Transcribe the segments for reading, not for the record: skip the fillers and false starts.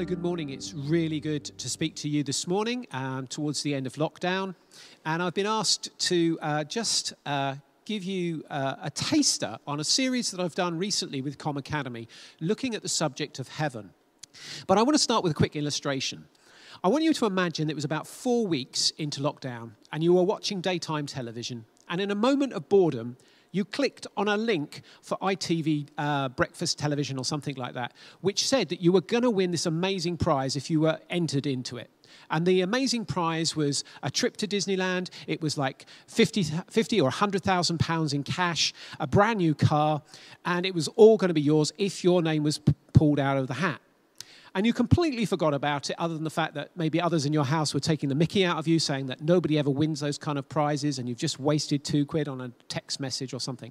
Hello, good morning. It's really good to speak to you this morning towards the end of lockdown. And I've been asked to give you a taster on a series that I've done recently with Com Academy, looking at the subject of heaven. But I want to start with a quick illustration. I want you to imagine that it was about 4 weeks into lockdown and you were watching daytime television. And in a moment of boredom, you clicked on a link for ITV breakfast television or something like that, which said that you were going to win this amazing prize if you were entered into it. And the amazing prize was a trip to Disneyland. It was like 50 or £100,000 in cash, a brand new car, and it was all going to be yours if your name was pulled out of the hat. And you completely forgot about it, other than the fact that maybe others in your house were taking the mickey out of you, saying that nobody ever wins those kind of prizes and you've just wasted £2 on a text message or something.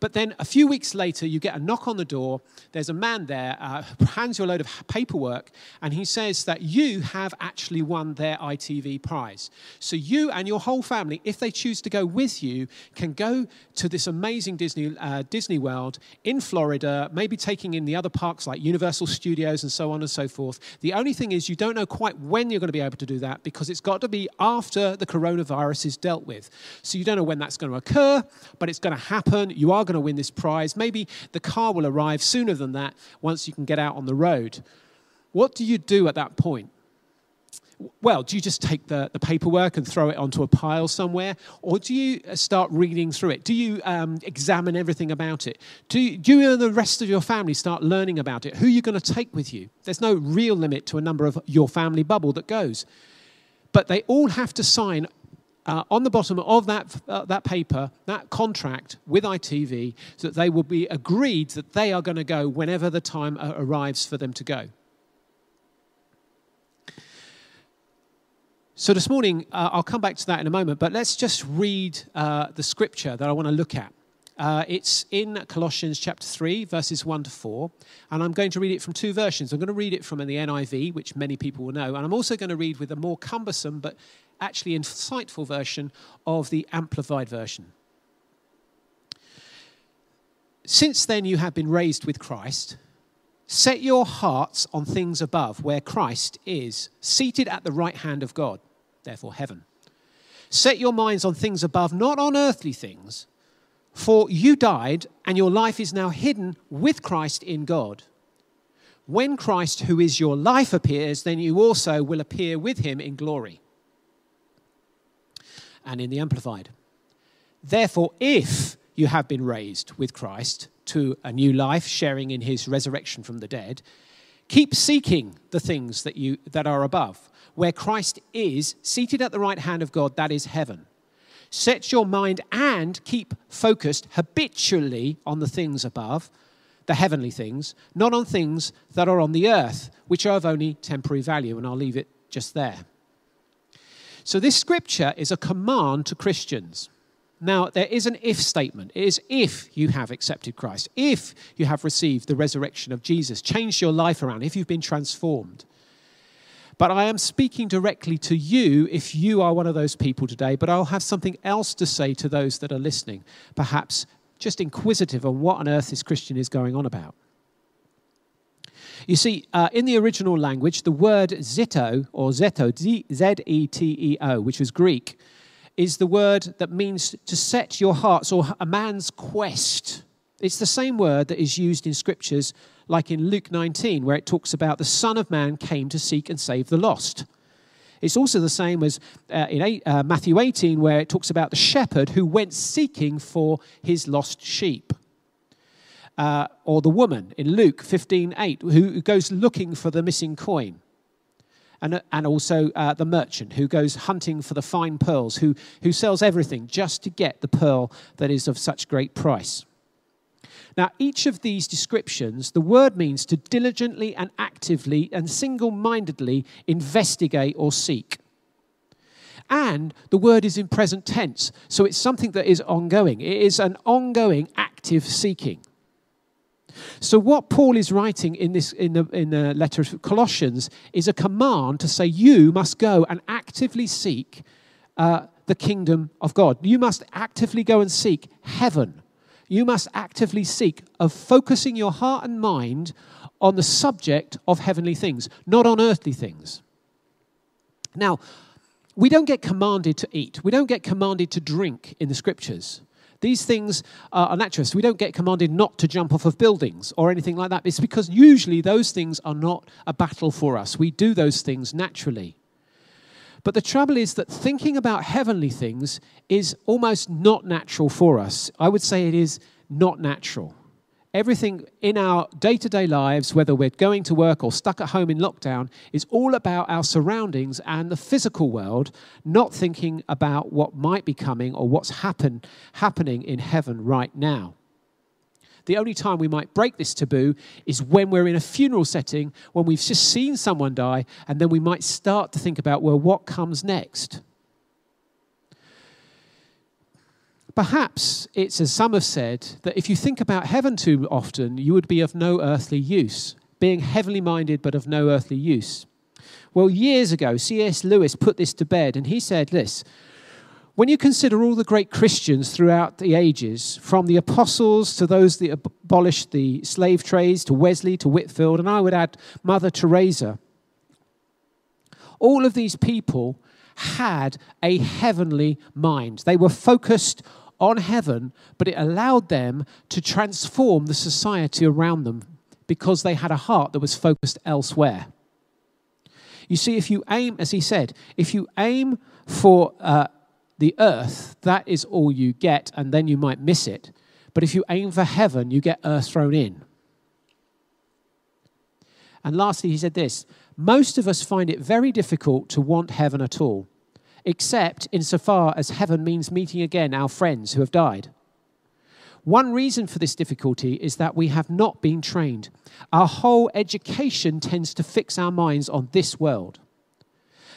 But then a few weeks later, you get a knock on the door. There's a man there who hands you a load of paperwork, and he says that you have actually won their ITV prize. So you and your whole family, if they choose to go with you, can go to this amazing Disney World in Florida, maybe taking in the other parks like Universal Studios and so on and so forth. The only thing is you don't know quite when you're going to be able to do that, because it's got to be after the coronavirus is dealt with. So you don't know when that's going to occur, but it's going to happen. You are going to win this prize. Maybe the car will arrive sooner than that once you can get out on the road. What do you do at that point? Well, do you just take the paperwork and throw it onto a pile somewhere? Or do you start reading through it? Do you examine everything about it? Do you and the rest of your family start learning about it? Who are you going to take with you? There's no real limit to a number of your family bubble that goes. But they all have to sign on the bottom of that paper, that contract with ITV, so that they will be agreed that they are going to go whenever the time arrives for them to go. So this morning, I'll come back to that in a moment, but let's just read the scripture that I want to look at. It's in Colossians chapter 3, verses 1 to 4, and I'm going to read it from two versions. I'm going to read it from the NIV, which many people will know, and I'm also going to read with a more cumbersome but actually insightful version of the Amplified Version. Since then you have been raised with Christ. Set your hearts on things above, where Christ is, seated at the right hand of God, therefore heaven. Set your minds on things above, not on earthly things, for you died, and your life is now hidden with Christ in God. When Christ, who is your life, appears, then you also will appear with him in glory. And in the Amplified. Therefore, if you have been raised with Christ to a new life, sharing in his resurrection from the dead, keep seeking the things that are above, where Christ is, seated at the right hand of God, that is heaven. Set your mind and keep focused habitually on the things above, the heavenly things, not on things that are on the earth, which are of only temporary value, and I'll leave it just there. So this scripture is a command to Christians. Now, there is an if statement. It is if you have accepted Christ, if you have received the resurrection of Jesus, changed your life around, if you've been transformed. But I am speaking directly to you if you are one of those people today, but I'll have something else to say to those that are listening, perhaps just inquisitive on what on earth this Christian is going on about. You see, in the original language, the word zeto, or zeto, Z-E-T-E-O, which is Greek, is the word that means to set your hearts, or a man's quest. It's the same word that is used in scriptures like in Luke 19, where it talks about the Son of Man came to seek and save the lost. It's also the same as in Matthew 18, where it talks about the shepherd who went seeking for his lost sheep. Or the woman in Luke 15:8, who goes looking for the missing coin. And also the merchant who goes hunting for the fine pearls, who sells everything just to get the pearl that is of such great price. Now, each of these descriptions, the word means to diligently and actively and single-mindedly investigate or seek. And the word is in present tense, so it's something that is ongoing. It is an ongoing, active seeking. So what Paul is writing in the letter of Colossians is a command to say you must go and actively seek the kingdom of God. You must actively go and seek heaven. You must actively seek of focusing your heart and mind on the subject of heavenly things, not on earthly things. Now, we don't get commanded to eat. We don't get commanded to drink in the Scriptures. These things are natural. We don't get commanded not to jump off of buildings or anything like that. It's because usually those things are not a battle for us. We do those things naturally. But the trouble is that thinking about heavenly things is almost not natural for us. I would say it is not natural. Everything in our day-to-day lives, whether we're going to work or stuck at home in lockdown, is all about our surroundings and the physical world, not thinking about what might be coming or what's happening in heaven right now. The only time we might break this taboo is when we're in a funeral setting, when we've just seen someone die, and then we might start to think about, well, what comes next? Perhaps it's, as some have said, that if you think about heaven too often, you would be of no earthly use, being heavenly minded but of no earthly use. Well, years ago, C.S. Lewis put this to bed, and he said this: when you consider all the great Christians throughout the ages, from the apostles to those that abolished the slave trades, to Wesley, to Whitfield, and I would add Mother Teresa, all of these people had a heavenly mind. They were focused on heaven, but it allowed them to transform the society around them because they had a heart that was focused elsewhere. You see, if you aim, as he said, if you aim for the earth, that is all you get, and then you might miss it. But if you aim for heaven, you get earth thrown in. And lastly, he said this: most of us find it very difficult to want heaven at all, except insofar as heaven means meeting again our friends who have died. One reason for this difficulty is that we have not been trained. Our whole education tends to fix our minds on this world.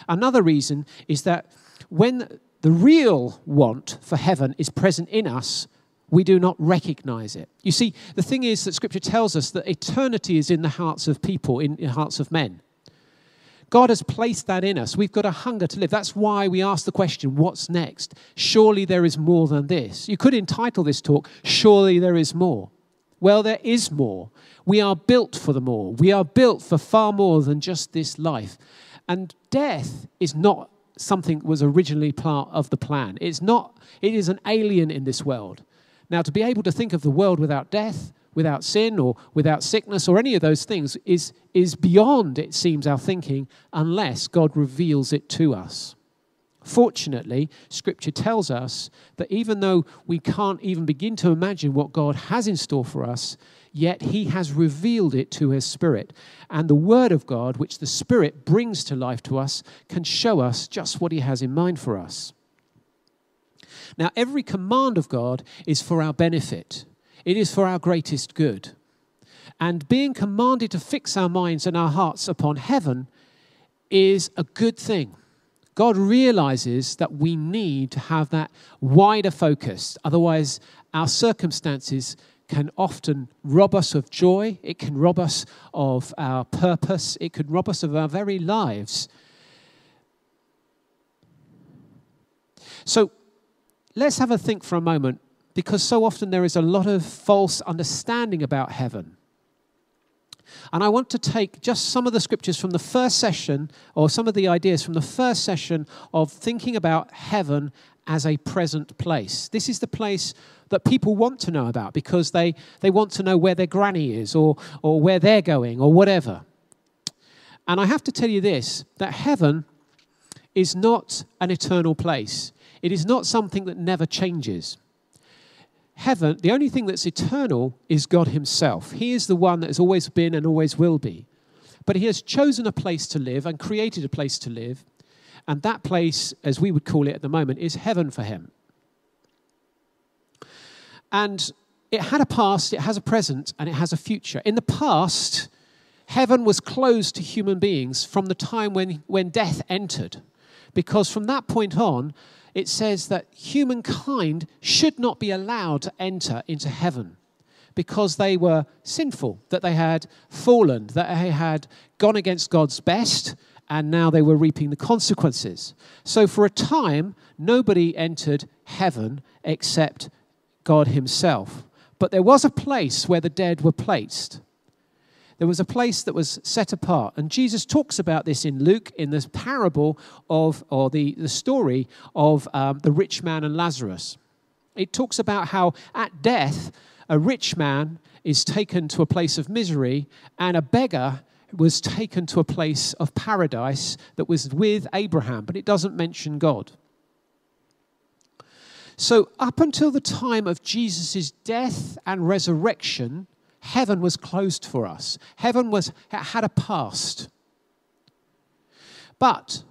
Another reason is that when the real want for heaven is present in us, we do not recognize it. You see, the thing is that Scripture tells us that eternity is in the hearts of people, in the hearts of men. God has placed that in us. We've got a hunger to live. That's why we ask the question, what's next? Surely there is more than this. You could entitle this talk, Surely There Is More. Well, there is more. We are built for the more. We are built for far more than just this life. And death is not something that was originally part of the plan. It's not. It is an alien in this world. Now, to be able to think of the world without death, without sin or without sickness or any of those things is beyond, it seems, our thinking unless God reveals it to us. Fortunately, Scripture tells us that even though we can't even begin to imagine what God has in store for us, yet He has revealed it to His Spirit. And the Word of God, which the Spirit brings to life to us, can show us just what He has in mind for us. Now, every command of God is for our benefit. It is for our greatest good. And being commanded to fix our minds and our hearts upon heaven is a good thing. God realizes that we need to have that wider focus. Otherwise, our circumstances can often rob us of joy. It can rob us of our purpose. It could rob us of our very lives. So let's have a think for a moment, because so often there is a lot of false understanding about heaven. And I want to take just some of the Scriptures from the first session, or some of the ideas from the first session of thinking about heaven as a present place. This is the place that people want to know about because they want to know where their granny is or where they're going or whatever. And I have to tell you this, that heaven is not an eternal place. It is not something that never changes. Heaven, the only thing that's eternal is God Himself. He is the one that has always been and always will be. But He has chosen a place to live and created a place to live. And that place, as we would call it at the moment, is heaven for Him. And it had a past, it has a present, and it has a future. In the past, heaven was closed to human beings from the time when death entered. Because from that point on, it says that humankind should not be allowed to enter into heaven because they were sinful, that they had fallen, that they had gone against God's best, and now they were reaping the consequences. So for a time, nobody entered heaven except God Himself. But there was a place where the dead were placed. There was a place that was set apart. And Jesus talks about this in Luke in this parable of, or the story of the rich man and Lazarus. It talks about how at death, a rich man is taken to a place of misery and a beggar was taken to a place of paradise that was with Abraham, but it doesn't mention God. So up until the time of Jesus' death and resurrection, heaven was closed for us. Heaven had a past. But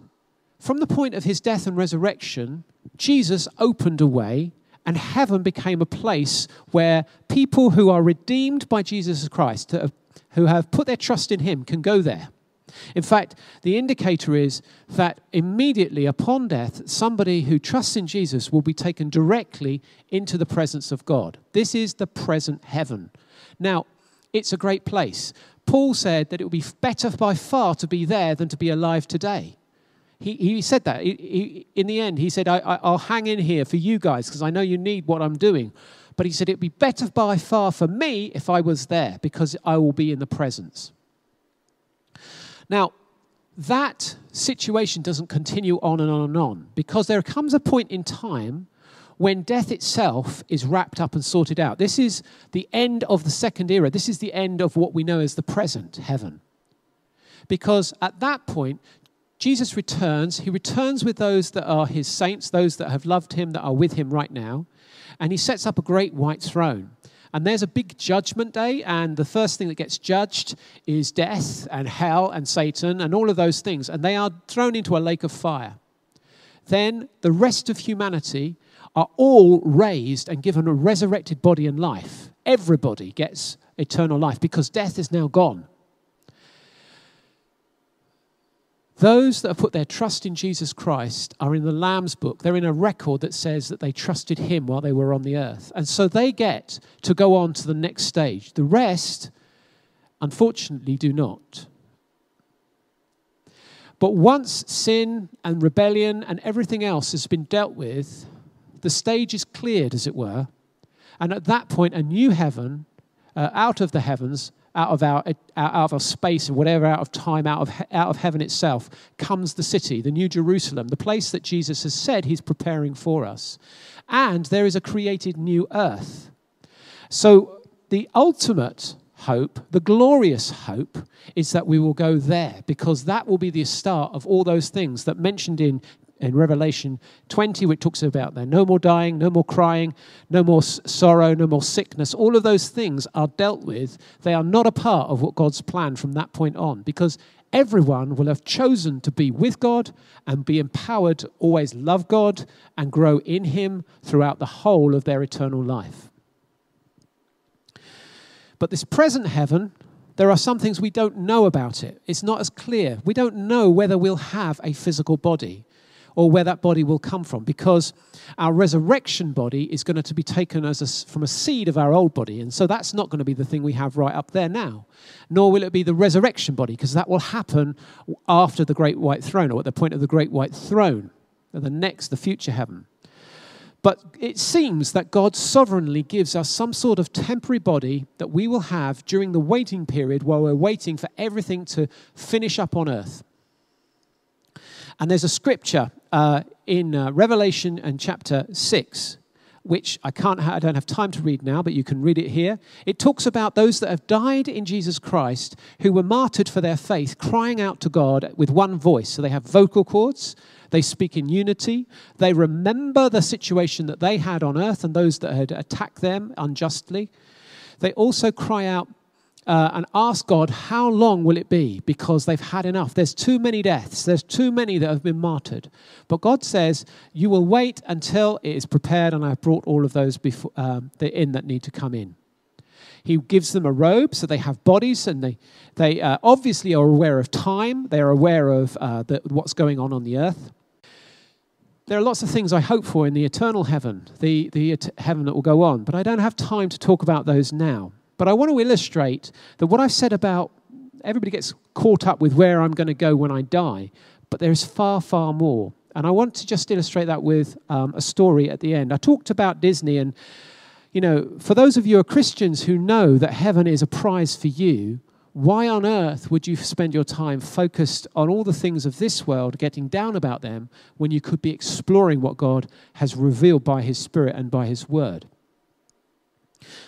from the point of his death and resurrection, Jesus opened a way, and heaven became a place where people who are redeemed by Jesus Christ, who have put their trust in him, can go there. In fact, the indicator is that immediately upon death, somebody who trusts in Jesus will be taken directly into the presence of God. This is the present heaven. Now, it's a great place. Paul said that it would be better by far to be there than to be alive today. He said that. In the end, he said, I'll hang in here for you guys because I know you need what I'm doing. But he said, it'd be better by far for me if I was there because I will be in the presence. Now, that situation doesn't continue on and on and on because there comes a point in time when death itself is wrapped up and sorted out. This is the end of the second era. This is the end of what we know as the present heaven. Because at that point, Jesus returns. He returns with those that are his saints, those that have loved him, that are with him right now. And he sets up a great white throne. And there's a big judgment day, and the first thing that gets judged is death and hell and Satan and all of those things. And they are thrown into a lake of fire. Then the rest of humanity are all raised and given a resurrected body and life. Everybody gets eternal life because death is now gone. Those that have put their trust in Jesus Christ are in the Lamb's book. They're in a record that says that they trusted him while they were on the earth. And so they get to go on to the next stage. The rest, unfortunately, do not. But once sin and rebellion and everything else has been dealt with, the stage is cleared, as it were. And at that point, a new heaven, out of the heavens, out of our space, whatever, out of time, out of heaven itself, comes the city, the New Jerusalem, the place that Jesus has said he's preparing for us. And there is a created new earth. So the ultimate hope, the glorious hope, is that we will go there, because that will be the start of all those things that mentioned in Revelation 20, which talks about there. No more dying, no more crying, no more sorrow, no more sickness. All of those things are dealt with. They are not a part of what God's plan from that point on, because everyone will have chosen to be with God and be empowered to always love God and grow in him throughout the whole of their eternal life. But this present heaven, there are some things we don't know about it. It's not as clear. We don't know whether we'll have a physical body, or where that body will come from, because our resurrection body is going to be taken as from a seed of our old body. And so that's not going to be the thing we have right up there now, nor will it be the resurrection body, because that will happen after the Great White Throne, or at the point of the Great White Throne, or the future heaven. But it seems that God sovereignly gives us some sort of temporary body that we will have during the waiting period while we're waiting for everything to finish up on earth. And there's a scripture in Revelation and chapter 6, which I don't have time to read now, but you can read it here. It talks about those that have died in Jesus Christ, who were martyred for their faith, crying out to God with one voice. So they have vocal cords. They speak in unity. They remember the situation that they had on earth and those that had attacked them unjustly. They also cry out and ask God, how long will it be? Because they've had enough. There's too many deaths. There's too many that have been martyred. But God says, you will wait until it is prepared, and I've brought all of those in that need to come in. He gives them a robe, so they have bodies, and they obviously are aware of time. They're aware of what's going on the earth. There are lots of things I hope for in the eternal heaven, the heaven that will go on, but I don't have time to talk about those now. But I want to illustrate that what I've said about everybody gets caught up with where I'm going to go when I die, but there is far, far more. And I want to just illustrate that with a story at the end. I talked about Disney, and, you know, for those of you who are Christians who know that heaven is a prize for you, Why on earth would you spend your time focused on all the things of this world, getting down about them, when you could be exploring what God has revealed by his Spirit and by his word?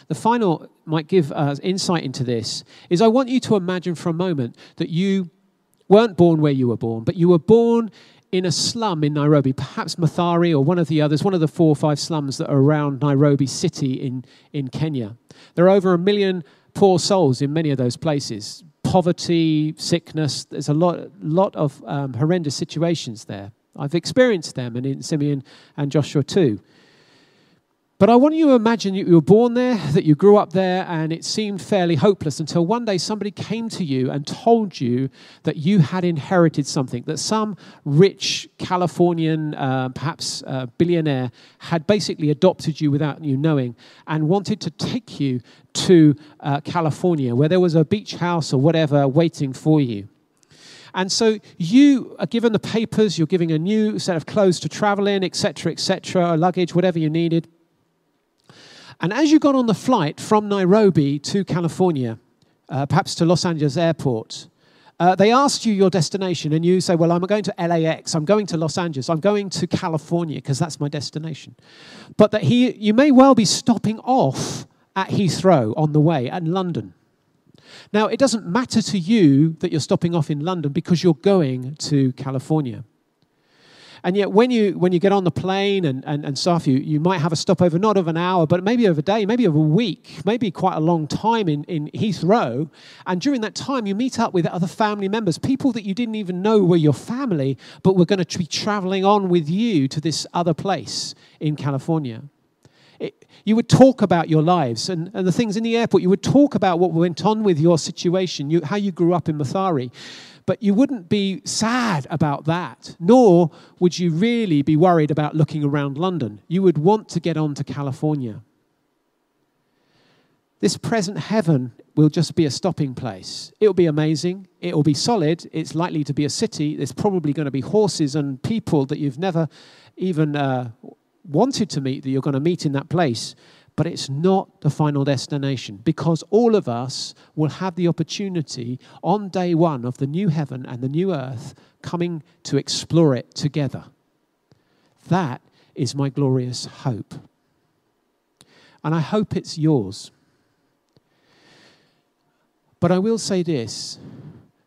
The final might give us insight into this is I want you to imagine for a moment that you weren't born where you were born, but you were born in a slum in Nairobi, perhaps Mathari or one of the others, one of the 4 or 5 slums that are around Nairobi city in Kenya. There are over 1 million poor souls in many of those places. Poverty, sickness, there's a lot of horrendous situations there. I've experienced them in Simeon and Joshua too. But I want you to imagine that you were born there, that you grew up there, and it seemed fairly hopeless until one day somebody came to you and told you that you had inherited something, that some rich Californian, perhaps billionaire, had basically adopted you without you knowing and wanted to take you to California, where there was a beach house or whatever waiting for you. And so you are given the papers, you're given a new set of clothes to travel in, etc., etc., luggage, whatever you needed. And as you got on the flight from Nairobi to California, perhaps to Los Angeles airport, they asked you your destination, and you say, well, I'm going to LAX, I'm going to Los Angeles, I'm going to California, because that's my destination. But that you may well be stopping off at Heathrow on the way, and London. Now, it doesn't matter to you that you're stopping off in London, because you're going to California. And yet when you get on the plane and stuff, you might have a stopover, not of an hour, but maybe of a day, maybe of a week, maybe quite a long time in Heathrow. And during that time, you meet up with other family members, people that you didn't even know were your family, but were going to be traveling on with you to this other place in California. You would talk about your lives and the things in the airport. You would talk about what went on with your situation, how you grew up in Mathari. But you wouldn't be sad about that, nor would you really be worried about looking around London. You would want to get on to California. This present heaven will just be a stopping place. It'll be amazing. It'll be solid. It's likely to be a city. There's probably going to be horses and people that you've never even wanted to meet that you're going to meet in that place. But it's not the final destination, because all of us will have the opportunity on day one of the new heaven and the new earth coming to explore it together. That is my glorious hope. And I hope it's yours. But I will say this,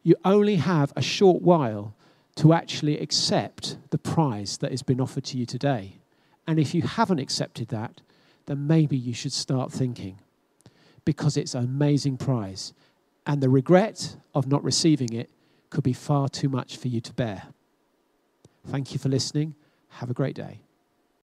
you only have a short while to actually accept the prize that has been offered to you today. And if you haven't accepted that, then maybe you should start thinking, because it's an amazing prize, and the regret of not receiving it could be far too much for you to bear. Thank you for listening. Have a great day.